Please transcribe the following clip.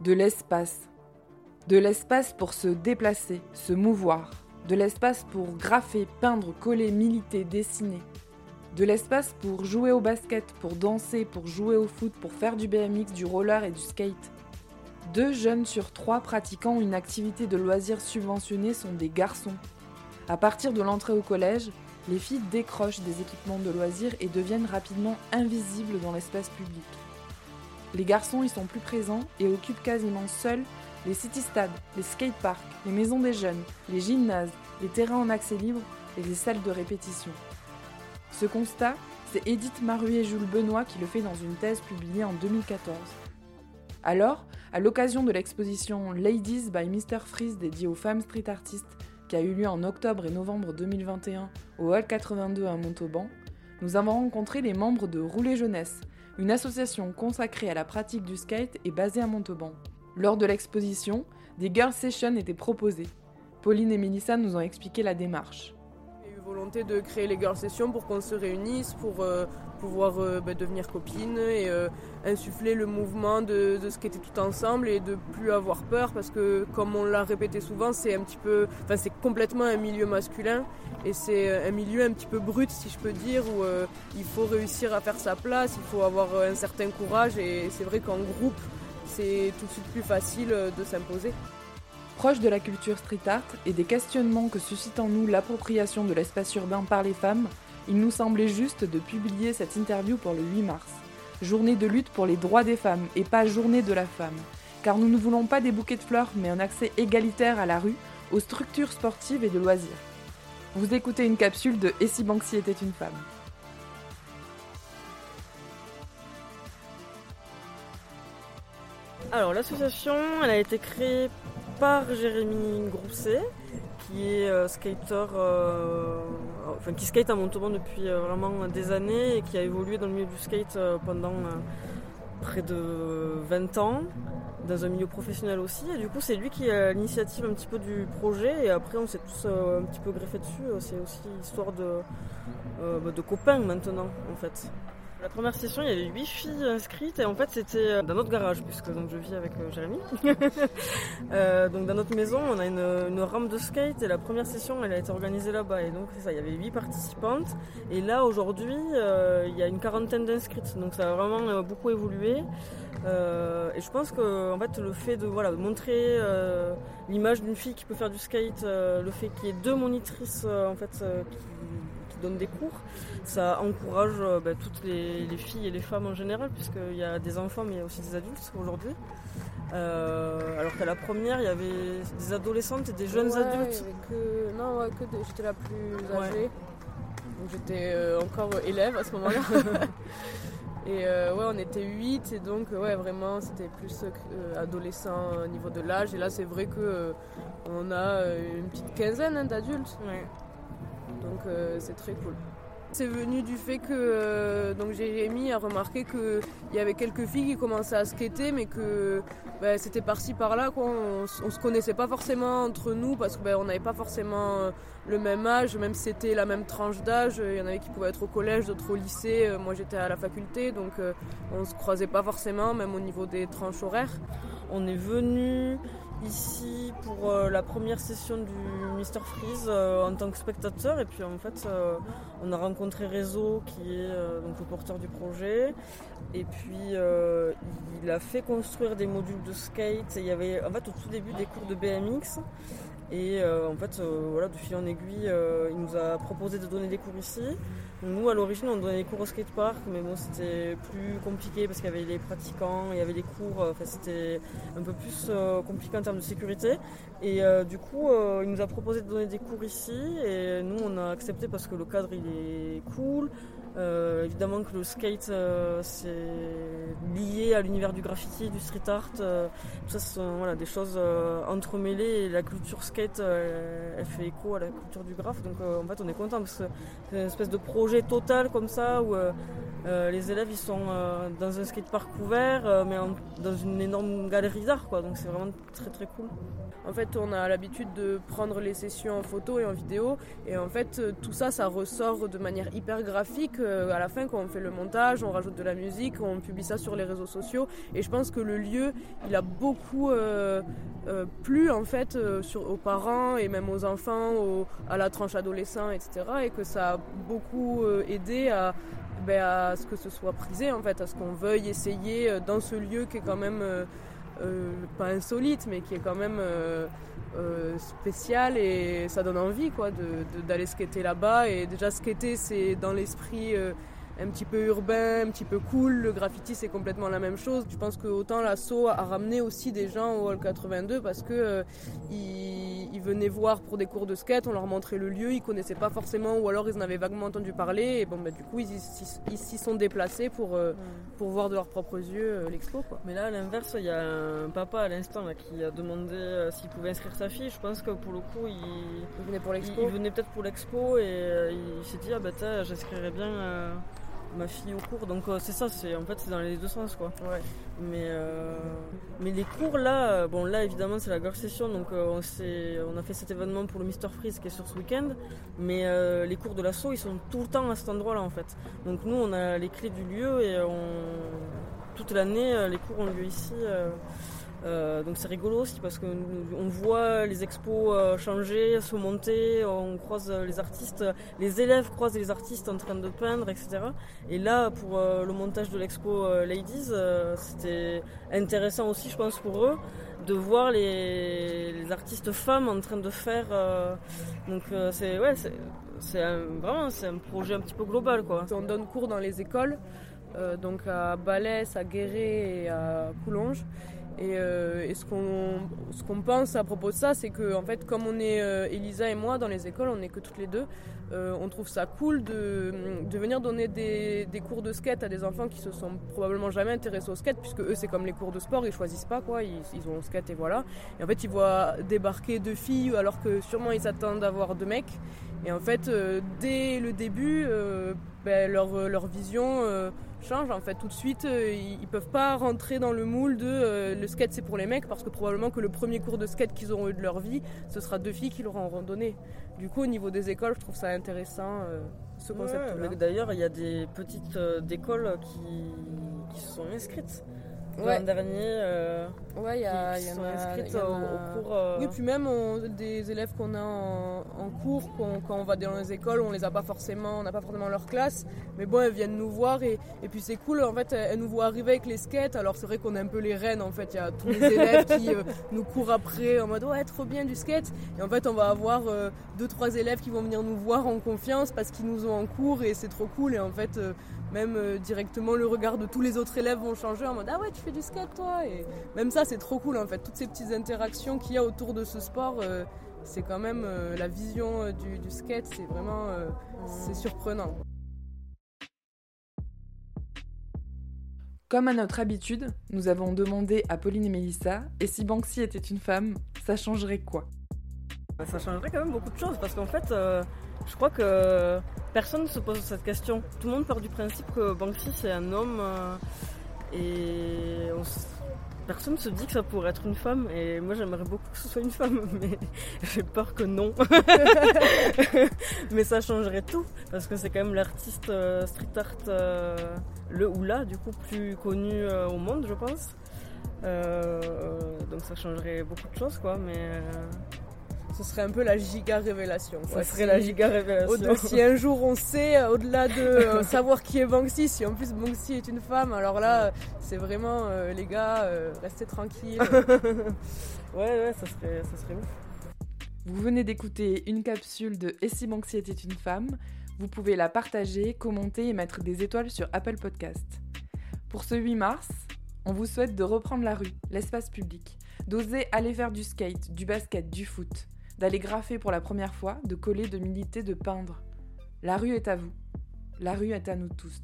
de l'espace pour se déplacer, se mouvoir, de l'espace pour graffer, peindre, coller, militer, dessiner, de l'espace pour jouer au basket, pour danser, pour jouer au foot, pour faire du BMX, du roller et du skate. 2 jeunes sur 3 pratiquant une activité de loisirs subventionnée sont des garçons. À partir de l'entrée au collège, les filles décrochent des équipements de loisirs et deviennent rapidement invisibles dans l'espace public. Les garçons y sont plus présents et occupent quasiment seuls les city-stades, les skate-parks, les maisons des jeunes, les gymnases, les terrains en accès libre et les salles de répétition. Ce constat, c'est Edith Maru et Jules Benoît qui le fait dans une thèse publiée en 2014. Alors, à l'occasion de l'exposition Ladies by Mr. Freeze dédiée aux femmes street artistes qui a eu lieu en octobre et novembre 2021 au Hall 82 à Montauban, nous avons rencontré les membres de Roulet Jeunesse, une association consacrée à la pratique du skate et basée à Montauban. Lors de l'exposition, des girl sessions étaient proposées. Pauline et Mélissa nous ont expliqué la démarche. Volonté de créer les girl sessions pour qu'on se réunisse, pour pouvoir devenir copines et insuffler le mouvement de skater tout ensemble et de plus avoir peur, parce que comme on l'a répété souvent, c'est complètement un milieu masculin et c'est un milieu un petit peu brut, si je peux dire, où il faut réussir à faire sa place, il faut avoir un certain courage, et c'est vrai qu'en groupe c'est tout de suite plus facile de s'imposer. Proche de la culture street art et des questionnements que suscite en nous l'appropriation de l'espace urbain par les femmes, il nous semblait juste de publier cette interview pour le 8 mars. Journée de lutte pour les droits des femmes et pas journée de la femme. Car nous ne voulons pas des bouquets de fleurs, mais un accès égalitaire à la rue, aux structures sportives et de loisirs. Vous écoutez une capsule de « Et si Banksy était une femme ?» Alors l'association, elle a été créée par Jérémy Grousset, qui est qui skate à Montauban depuis vraiment des années et qui a évolué dans le milieu du skate pendant près de 20 ans, dans un milieu professionnel aussi. Et du coup, c'est lui qui a l'initiative un petit peu du projet, et après on s'est tous un petit peu greffés dessus. C'est aussi histoire de copains maintenant, en fait. La première session, il y avait 8 filles inscrites, et en fait c'était dans notre garage, puisque donc je vis avec Jérémy. Donc dans notre maison, on a une rampe de skate, et la première session elle a été organisée là-bas, et donc c'est ça, il y avait 8 participantes, et là aujourd'hui il y a une 40aine d'inscrites, donc ça a vraiment beaucoup évolué. Et je pense que en fait, le fait de montrer l'image d'une fille qui peut faire du skate, le fait qu'il y ait 2 monitrices qui donne des cours, ça encourage toutes les filles et les femmes en général, puisqu'il y a des enfants mais il y a aussi des adultes aujourd'hui, alors qu'à la première il y avait des adolescentes et des jeunes adultes. J'étais la plus âgée, donc j'étais encore élève à ce moment là. Et on était 8, et donc vraiment c'était plus adolescent au niveau de l'âge, et là c'est vrai que on a une petite quinzaine d'adultes. Donc c'est très cool. C'est venu du fait que Jérémy a remarqué qu'il y avait quelques filles qui commençaient à skater, mais que c'était par-ci par-là, quoi. On ne se connaissait pas forcément entre nous, parce qu'on n'avait pas forcément le même âge, même si c'était la même tranche d'âge. Il y en avait qui pouvaient être au collège, d'autres au lycée. Moi j'étais à la faculté, donc on ne se croisait pas forcément, même au niveau des tranches horaires. On est venu ici pour la première session du Mr Freeze en tant que spectateur, et puis en fait on a rencontré Rézo, qui est le porteur du projet, et puis il a fait construire des modules de skate, et il y avait en fait au tout début des cours de BMX, et de fil en aiguille il nous a proposé de donner des cours ici. Nous, à l'origine, on donnait des cours au skatepark, mais bon, c'était plus compliqué parce qu'il y avait les pratiquants, il y avait les cours, c'était un peu plus compliqué en termes de sécurité. Et du coup, il nous a proposé de donner des cours ici, et nous, on a accepté parce que le cadre, il est cool. Évidemment que le skate, c'est lié à l'univers du graffiti, du street art. Tout ça, ce sont des choses entremêlées, et la culture skate maquette elle fait écho à la culture du graphe, donc en fait on est content parce que c'est une espèce de projet total comme ça où les élèves ils sont dans un skatepark ouvert mais dans une énorme galerie d'art quoi, donc c'est vraiment très très cool. En fait on a l'habitude de prendre les sessions en photo et en vidéo et en fait tout ça ça ressort de manière hyper graphique à la fin quand on fait le montage, on rajoute de la musique, on publie ça sur les réseaux sociaux et je pense que le lieu il a beaucoup plu en fait aux parents et même aux enfants, à la tranche adolescent etc. et que ça a beaucoup aidé à ce que ce soit prisé en fait, à ce qu'on veuille essayer dans ce lieu qui est quand même pas insolite mais qui est quand même spécial et ça donne envie quoi, d'aller skater là-bas et déjà skater c'est dans l'esprit un petit peu urbain, un petit peu cool, le graffiti c'est complètement la même chose. Je pense que autant l'assaut a ramené aussi des gens au Hall 82 parce que ils venaient voir pour des cours de skate, on leur montrait le lieu, ils connaissaient pas forcément ou alors ils en avaient vaguement entendu parler et du coup ils s'y sont déplacés pour voir de leurs propres yeux l'expo quoi. Mais là à l'inverse, il y a un papa à l'instant là, qui a demandé s'il pouvait inscrire sa fille, je pense que pour le coup il venait pour l'expo. Il venait peut-être pour l'expo et il s'est dit j'inscrirais bien ma fille au cours, donc c'est ça, c'est dans les deux sens quoi. Ouais. Mais les cours là évidemment c'est la girl session, donc on a fait cet événement pour le Mr. Freeze qui est sur ce week-end, mais les cours de l'asso ils sont tout le temps à cet endroit là en fait, donc nous on a les clés du lieu et toute l'année les cours ont lieu ici donc c'est rigolo aussi parce qu'on voit les expos changer, se monter, on croise les artistes, les élèves croisent les artistes en train de peindre, etc. Et là pour le montage de l'expo Ladies, c'était intéressant aussi je pense pour eux de voir les artistes femmes en train de faire donc c'est un projet un petit peu global quoi. On donne cours dans les écoles donc à Balès, à Guéret et à Coulonge. Et ce qu'on pense à propos de ça, c'est que en fait, comme on est Elisa et moi dans les écoles, on n'est que toutes les deux, on trouve ça cool de venir donner des cours de skate à des enfants qui se sont probablement jamais intéressés au skate, puisque eux c'est comme les cours de sport, ils choisissent pas quoi, ils ont skate et voilà. Et en fait ils voient débarquer deux filles alors que sûrement ils s'attendent à voir deux mecs. Et en fait dès le début, leur vision change en fait tout de suite, ils peuvent pas rentrer dans le moule de le skate c'est pour les mecs, parce que probablement que le premier cours de skate qu'ils auront eu de leur vie ce sera deux filles qui leur auront donné. Du coup au niveau des écoles je trouve ça intéressant ce concept là. D'ailleurs il y a des petites écoles qui se sont inscrites l'an dernier qui sont inscrites au cours oui, puis même des élèves qu'on a en cours quand on va dans les écoles on n'a pas forcément leur classe, mais bon elles viennent nous voir et puis c'est cool en fait, elles nous voient arriver avec les skates, alors c'est vrai qu'on est un peu les reines en fait, il y a tous les élèves qui nous courent après en mode ouais trop bien du skate, et en fait on va avoir 2-3 élèves qui vont venir nous voir en confiance parce qu'ils nous ont en cours et c'est trop cool, et en fait même directement le regard de tous les autres élèves vont changer en mode ah ouais tu fais du skate toi, et même ça c'est trop cool en fait, toutes ces petites interactions qu'il y a autour de ce sport c'est quand même la vision du skate c'est vraiment c'est surprenant. Comme à notre habitude, nous avons demandé à Pauline et Mélissa et si Banksy était une femme, ça changerait quoi ? Ça changerait quand même beaucoup de choses parce qu'en fait je crois que personne ne se pose cette question. Tout le monde part du principe que Banksy c'est un homme et personne ne se dit que ça pourrait être une femme, et moi j'aimerais beaucoup que ce soit une femme mais j'ai peur que non. Mais ça changerait tout parce que c'est quand même l'artiste street art le ou la du coup plus connu au monde je pense donc ça changerait beaucoup de choses quoi, mais ce serait un peu la giga révélation. Si un jour on sait, au-delà de savoir qui est Banksy, si en plus Banksy est une femme, alors là, c'est vraiment les gars, restez tranquilles. Ouais, ça serait ouf. Vous venez d'écouter une capsule de Et si Banksy était une femme ? Vous pouvez la partager, commenter et mettre des étoiles sur Apple Podcasts. Pour ce 8 mars, on vous souhaite de reprendre la rue, l'espace public, d'oser aller faire du skate, du basket, du foot, d'aller graffer pour la première fois, de coller, de militer, de peindre. La rue est à vous. La rue est à nous tous.